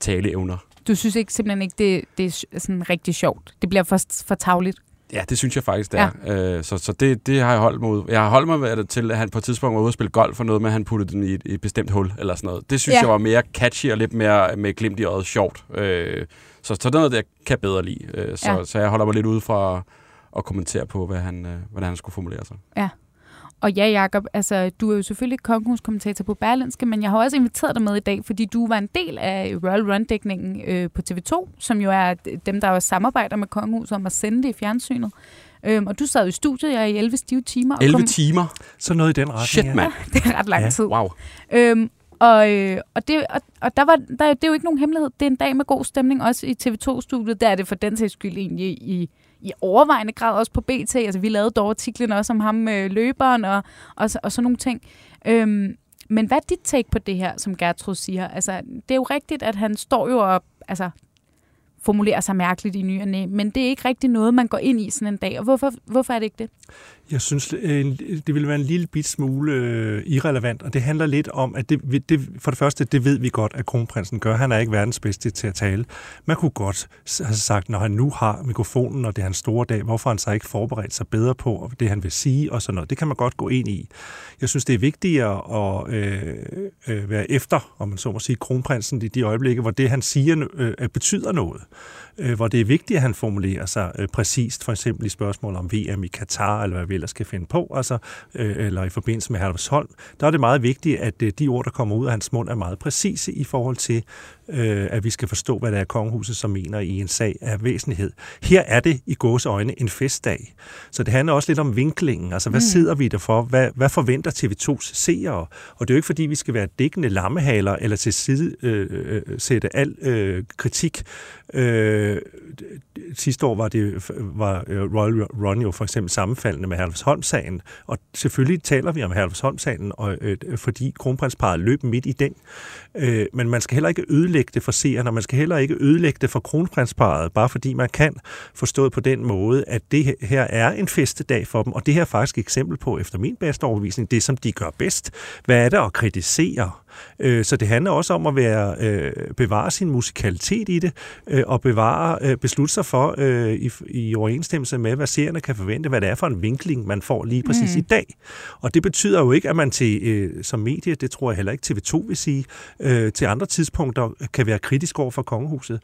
taleevner. Du synes simpelthen ikke, det er sådan rigtig sjovt? Det bliver for tarveligt? Ja, det synes jeg faktisk, det er. Ja. Så det har jeg holdt mig ud. Jeg har holdt mig til, at han på et tidspunkt var ude at spille golf for noget med, at han puttede den i et bestemt hul eller sådan noget. Det synes jeg var mere catchy og lidt mere med glimt i øjet sjovt. Så det er noget, jeg kan bedre lide. Så jeg holder mig lidt ude fra at kommentere på, hvordan han skulle formulere sig. Ja. Og ja, Jakob, altså, du er jo selvfølgelig kongehuskommentator på Berlingske, men jeg har også inviteret dig med i dag, fordi du var en del af Royal Run-dækningen på TV2, som jo er dem, der også samarbejder med kongehuset om at sende det i fjernsynet. Og du sad i studiet i 11 stive timer. 11 timer? Så noget i den retning. Shit, mand. Ja, det er ret lang tid. Wow. Og der det er jo ikke nogen hemmelighed. Det er en dag med god stemning, også i TV2-studiet. Der er det for den sags skyld egentlig i overvejende grad også på BT. Altså, vi lavede dog artiklen også om ham, løberen og sådan nogle ting. Men hvad er dit take på det her, som Gertrud siger? Altså, det er jo rigtigt, at han står jo og altså, formulerer sig mærkeligt i ny og næ, men det er ikke rigtig noget, man går ind i sådan en dag. Og hvorfor er det ikke det? Jeg synes, det ville være en lille bit smule irrelevant, og det handler lidt om, at for det første, det ved vi godt, at kronprinsen gør. Han er ikke verdens bedste til at tale. Man kunne godt have sagt, når han nu har mikrofonen, og det er hans store dag, hvorfor han så ikke forberedt sig bedre på det, han vil sige og sådan noget. Det kan man godt gå ind i. Jeg synes, det er vigtigere at være efter, om man så må sige, kronprinsen i de øjeblikke, hvor det, han siger, betyder noget. Hvor det er vigtigt, at han formulerer sig præcist, for eksempel i spørgsmål om VM i Katar, eller hvad vi ellers skal finde på, altså, eller i forbindelse med Halvsholm. Der er det meget vigtigt, at de ord, der kommer ud af hans mund, er meget præcise i forhold til, at vi skal forstå, hvad det er, kongehuset som mener i en sag af væsentlighed. Her er det i gåseøjne en festdag. Så det handler også lidt om vinklingen. Altså, hvad sidder vi der for? Hvad forventer TV2's seere? Og det er jo ikke, fordi vi skal være dækkende lammehaler eller til side sætte al kritik. Sidste år var Royal Run jo for eksempel sammenfaldende med Halvsholm-sagen, og selvfølgelig taler vi om Halvsholm-sagen, fordi Kronprinsparret løb midt i den. Men man skal heller ikke ødelægge det for seerne, og man skal heller ikke ødelægge det for Kronprinsparret, bare fordi man kan forstået på den måde, at det her er en festedag for dem, og det her er faktisk et eksempel på, efter min bedste overbevisning, det som de gør bedst. Hvad er det at kritisere? Så det handler også om at bevare sin musikalitet i det, og beslutte sig for i overensstemmelse med, hvad seerne kan forvente, hvad det er for en vinkling, man får lige præcis i dag. Og det betyder jo ikke, at man som medie, det tror jeg heller ikke TV2 vil sige, til andre tidspunkter kan være kritisk over for kongehuset.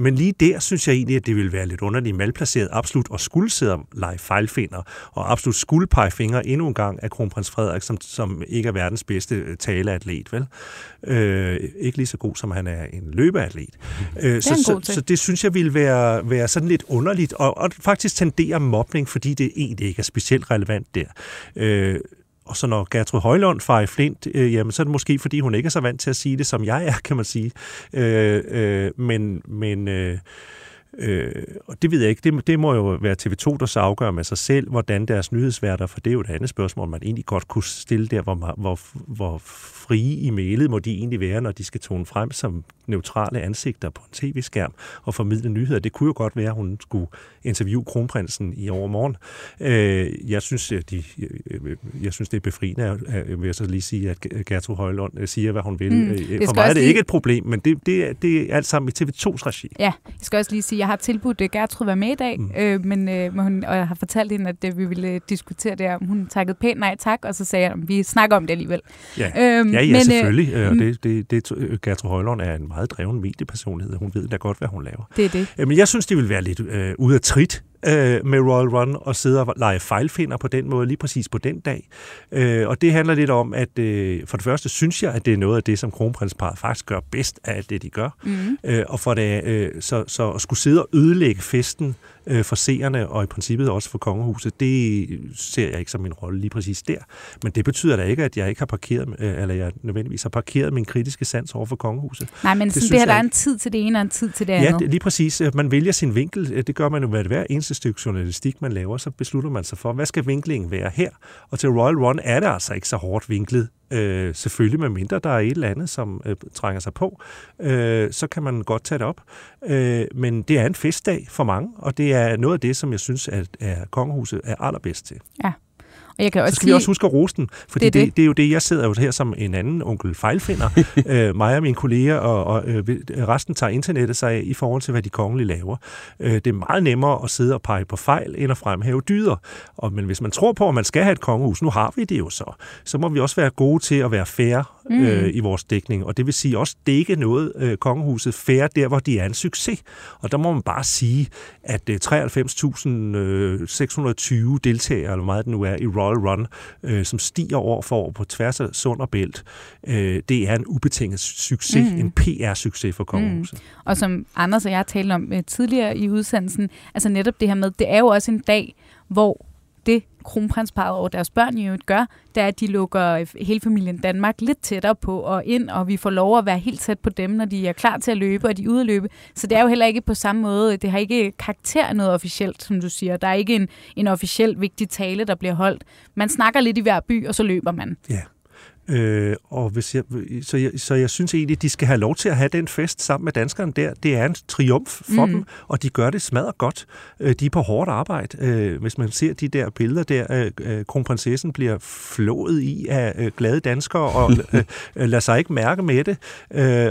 Men lige der synes jeg egentlig, at det ville være lidt underligt malplaceret absolut og skulle sidde og lege fejlfinder, og absolut skulle pege fingre endnu en gang af kronprins Frederik, som ikke er verdens bedste taleatlet. Vel? Ikke lige så god, som han er en løbeatlet. Så det synes jeg ville være sådan lidt underligt, og faktisk tendere mobning, fordi det egentlig ikke er specielt relevant der. Og så når Gertrud Højlund farer i flint, jamen så er det måske, fordi hun ikke er så vant til at sige det, som jeg er, kan man sige. Og det ved jeg ikke, det må jo være TV2, der så afgør med sig selv, hvordan deres nyhedsværter, for det er jo et andet spørgsmål, man egentlig godt kunne stille der, hvor frie i mailet må de egentlig være, når de skal tone frem som neutrale ansigter på en tv-skærm og formidle nyheder. Det kunne jo godt være, at hun skulle interviewe kronprinsen i overmorgen. Jeg synes, det er befriende, vil jeg så lige sige, at Gertrud Højlund siger, hvad hun vil. For mig er det ikke et problem, men det er alt sammen i TV2's regi. Ja, jeg skal også lige sige, jeg har tilbudt Gertrud være med i dag, og jeg har fortalt hende, at vi ville diskutere det, og hun takkede pænt nej tak, og så sagde jeg, at vi snakker om det alligevel. Ja, selvfølgelig. Og Gertrud Højlund er en meget meget dreven mediepersonlighed. Hun ved da godt, hvad hun laver. Det er det. Men jeg synes, det ville være lidt ude af trit med Royal Run og sidde og lege fejlfinder på den måde, lige præcis på den dag. Og det handler lidt om, at for det første synes jeg, at det er noget af det, som Kronprinsparret faktisk gør bedst af alt det, de gør. Mm-hmm. Og for det så at skulle sidde og ødelægge festen for seerne og i princippet også for kongehuset, det ser jeg ikke som min rolle lige præcis der. Men det betyder da ikke, at jeg ikke har parkeret, eller jeg nødvendigvis har parkeret min kritiske sans over for kongehuset. Nej, men det her, der er en tid til det ene og en tid til det andet. Ja, lige præcis. Man vælger sin vinkel. Det gør man jo hver eneste stykke journalistik, man laver. Så beslutter man sig for, hvad skal vinklingen være her? Og til Royal Run er det altså ikke så hårdt vinklet. Selvfølgelig med mindre der er et eller andet, som trænger sig på, så kan man godt tage det op. Men det er en festdag for mange, og det er noget af det, som jeg synes, at kongehuset er allerbedst til. Ja. Og jeg kan også så skal vi også huske at rose den, fordi det er jo det, jeg sidder jo her som en anden onkel fejlfinder. Mig og mine kolleger, og resten tager internettet sig af i forhold til, hvad de kongelige laver. Det er meget nemmere at sidde og pege på fejl, end at fremhæve dyder. Men hvis man tror på, at man skal have et kongehus, nu har vi det jo så må vi også være gode til at være fair i vores dækning. Og det vil sige også dække noget kongehuset fair, der hvor de er en succes. Og der må man bare sige, at 93.620 deltagere, eller meget det nu er, i Royal Run, som stiger år for år på tværs af Sund og Bælt, det er en ubetinget succes, en PR-succes for kongehuset. Og som Anders og jeg talte om tidligere i udsendelsen, altså netop det her med, det er jo også en dag, hvor det kronprinsparret og deres børn i øvrigt gør, det er, at de lukker hele familien Danmark lidt tættere på og ind, og vi får lov at være helt tæt på dem, når de er klar til at løbe, og de er ude at løbe. Så det er jo heller ikke på samme måde, det har ikke karakter noget officielt, som du siger. Der er ikke en officiel vigtig tale, der bliver holdt. Man snakker lidt i hver by, og så løber man. Ja. Jeg synes egentlig, at de skal have lov til at have den fest sammen med danskerne der. Det er en triumf for dem, og de gør det smadret godt. De er på hårdt arbejde. Hvis man ser de der billeder der, kronprinsessen bliver flået i af glade danskere og lader sig ikke mærke med det.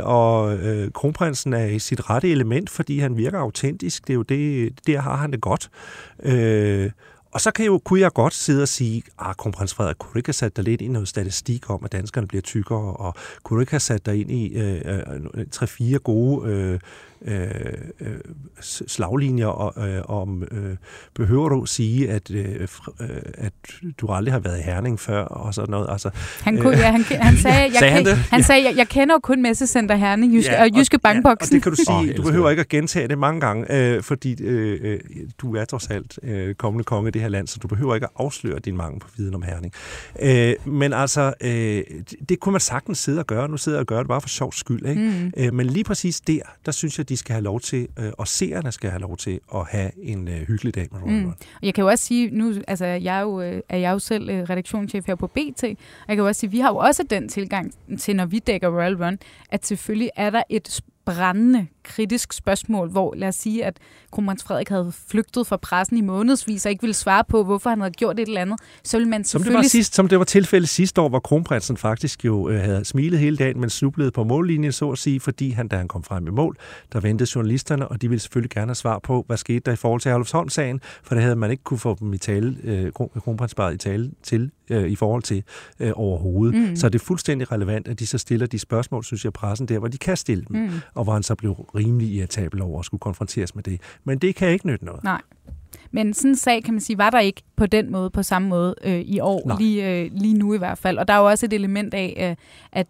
Og kronprinsen er i sit rette element, fordi han virker autentisk. Det er jo det, der har han det godt. Og så kunne jeg godt sidde og sige, kronprins Frederik, kunne du ikke have sat dig lidt ind i noget statistik om, at danskerne bliver tykkere, og kunne du ikke have sat dig ind i 3-4 gode slaglinjer, og behøver du sige, at du aldrig har været i Herning før, og sådan noget. Altså, han sagde, jeg kender jo kun Messecenter Herning, Jyske Bankboxen. Og det kan du sige, du behøver ikke at gentage det mange gange, fordi du er trods alt kommende konge i det her land, så du behøver ikke at afsløre din mangel på viden om Herning. Men altså, det kunne man sagtens sidde og gøre. Nu sidder jeg og gør det bare for sjovs skyld. Ikke? Men lige præcis der synes jeg, de skal have lov til, og seerne skal have lov til at have en hyggelig dag med Royal Run. Jeg kan jo også sige, nu altså, jeg er jo selv redaktionschef her på BT, og jeg kan jo også sige, vi har jo også den tilgang til, når vi dækker Royal Run, at selvfølgelig er der et brændende, kritisk spørgsmål, hvor lad os sige, at kronprins Frederik havde flygtet fra pressen i månedsvis og ikke ville svare på, hvorfor han havde gjort et eller andet, så ville man selvfølgelig... Som det var tilfældet sidste år, hvor kronprinsen faktisk jo havde smilet hele dagen, men snublede på mållinjen, så at sige, fordi da han kom frem i mål, der ventede journalisterne, og de ville selvfølgelig gerne have svar på, hvad skete der i forhold til Halvsholm-sagen, for det havde man ikke kunne få dem i tale, kronprinsparet i tale til, i forhold til overhovedet. Så er det fuldstændig relevant, at de så stiller de spørgsmål, synes jeg, pressen der, hvor de kan stille dem, og hvor han så blev rimelig irritabel over at skulle konfronteres med det. Men det kan ikke nytte noget. Nej. Men sådan en sag, kan man sige, var der ikke på samme måde i år, lige nu i hvert fald. Og der er jo også et element af, at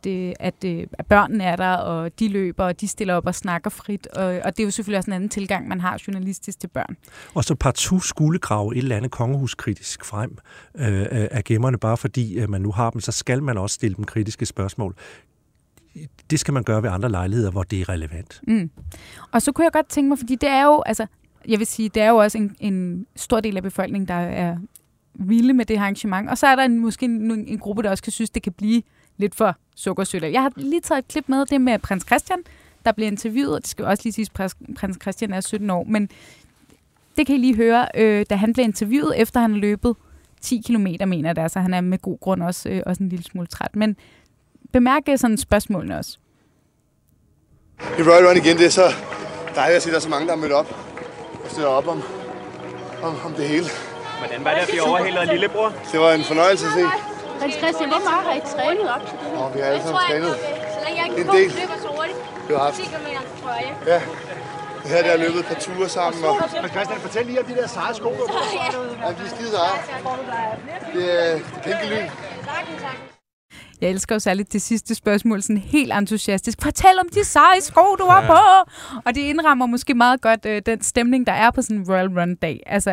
børnene er der, og de løber, og de stiller op og snakker frit. Og det er jo selvfølgelig også en anden tilgang, man har journalistisk til børn. Og så partout skulle grave et eller andet kongehuskritisk frem af gemmerne, bare fordi man nu har dem, så skal man også stille dem kritiske spørgsmål. Det skal man gøre ved andre lejligheder, hvor det er relevant. Og så kunne jeg godt tænke mig, fordi det er jo, altså, jeg vil sige, det er jo også en stor del af befolkningen, der er vilde med det her arrangement. Og så er der måske en gruppe, der også kan synes, det kan blive lidt for sukkersødt. Jeg har lige taget et klip med det med prins Christian, der bliver interviewet. Det skal også lige siges, prins Christian er 17 år, men det kan I lige høre, da han blev interviewet, efter han løbet 10 kilometer, mener det, så han er med god grund også en lille smule træt, men bemærke sådan spørgsmålene også. I Royal Run igen, det er så dejligt at se, der er så mange, der har mødt op og støtter op om det hele. Hvordan var det at blive overhældet af lillebror? Det var en fornøjelse at se. Prins Christian, hvor meget har I trænet op til det her? Vi har alle sammen trænet. Så længe jeg ikke løber så hurtigt. vi har haft. 10 km, tror jeg. Ja. Det her, der er løbet på ture sammen. Og Christian, fortæl lige om de der seje sko. Ja, de er skide seje. Det er pænke lyn. Jeg elsker jo særligt det sidste spørgsmål, sådan helt entusiastisk. Fortæl om de seje sko, du var på! Og det indrammer måske meget godt den stemning, der er på sådan en Royal Run-dag. Altså,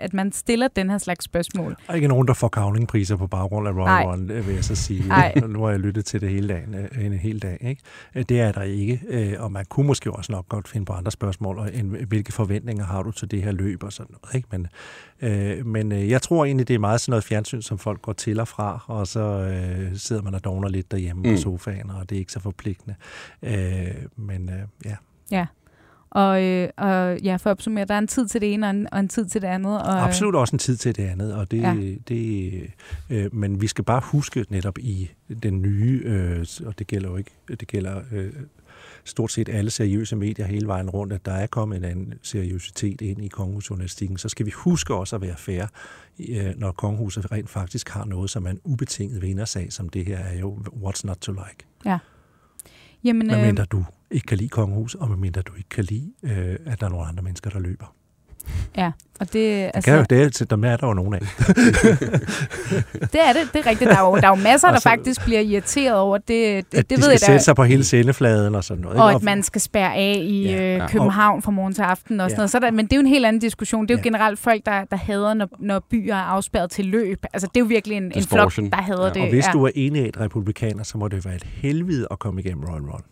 at man stiller den her slags spørgsmål. Og ikke nogen, der får kavlingpriser på baggrund af Royal Run, vil jeg så sige. Nu har jeg lyttet til det hele dagen, en hel dag. Ikke? Det er der ikke, og man kunne måske også nok godt finde på andre spørgsmål, end hvilke forventninger har du til det her løb og sådan noget. Ikke? Men jeg tror egentlig, det er meget sådan noget fjernsyn, som folk går til og fra, og så... sidder man og dogner lidt derhjemme på sofaen, og det er ikke så forpligtende. Ja. Og for at opsummere, der er en tid til det ene, og en tid til det andet. Og absolut også en tid til det andet, og det, men vi skal bare huske netop i den nye, og det gælder jo ikke, det gælder stort set alle seriøse medier hele vejen rundt, at der er kommet en anden seriøsitet ind i kongehusjournalistikken, så skal vi huske også at være fair, når kongehuset rent faktisk har noget, som er en ubetinget vindersag, som det her er jo what's not to like. Ja. Jamen, medmindre du ikke kan lide kongehuset, og medmindre du ikke kan lide, at der er nogle andre mennesker, der løber. Ja, og det... Altså, der er der jo nogen af. Det er rigtigt. Der er jo masser, der faktisk bliver irriteret over det. At det de ved skal sætte sig på hele sendefladen og sådan noget. Og at man skal spærre af i København fra morgen til aften og sådan noget. Men det er jo en helt anden diskussion. Det er jo generelt folk, der hader, når byer er afspærret til løb. Altså, det er jo virkelig en flok, der hader det. Og hvis du er enig af et republikaner, så må det være et helvede at komme igennem Royal Run.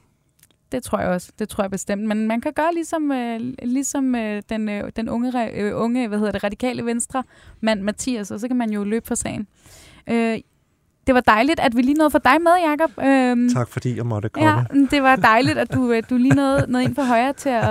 Det tror jeg også. Det tror jeg bestemt. Men man kan gøre ligesom den unge, radikale venstre mand Mathias, og så kan man jo løbe for sagen. Det var dejligt, at vi lige nåede for dig med, Jakob. Tak fordi jeg måtte komme. Ja, det var dejligt, at du lige nåede ind for højre til at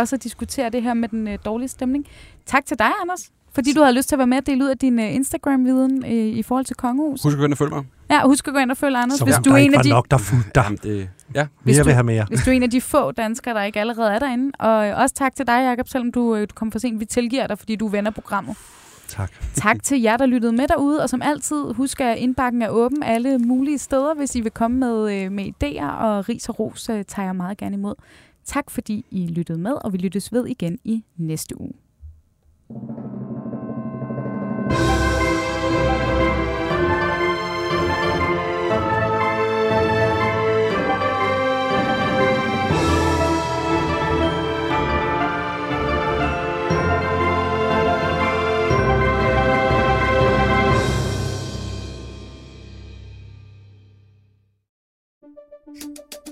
også diskutere det her med den dårlige stemning. Tak til dig, Anders, fordi du havde lyst til at være med og dele ud af din Instagram-viden i forhold til Kongehus. Husk at gå ind og følge mig. Ja, husk at gå ind og følge Anders. Hvis du er en af de... nok, der fulgte dig. Ja, mere vil have mere. Hvis du er en af de få danskere, der ikke allerede er derinde. Og også tak til dig, Jakob, selvom du kom for sent. Vi tilgiver dig, fordi du vender programmet. Tak. Tak til jer, der lyttede med derude. Og som altid, husk at indbakken er åben alle mulige steder. Hvis I vil komme med idéer og ris og ros, tager jeg meget gerne imod. Tak fordi I lyttede med, og vi lyttes ved igen i næste uge.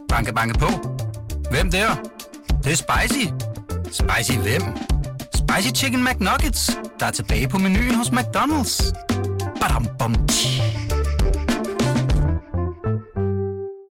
Banke, banke på. Hvem der? Det er spicy. Spicy hvem? Spicy Chicken McNuggets, der er tilbage på menuen hos McDonald's. Badum, bom, tji.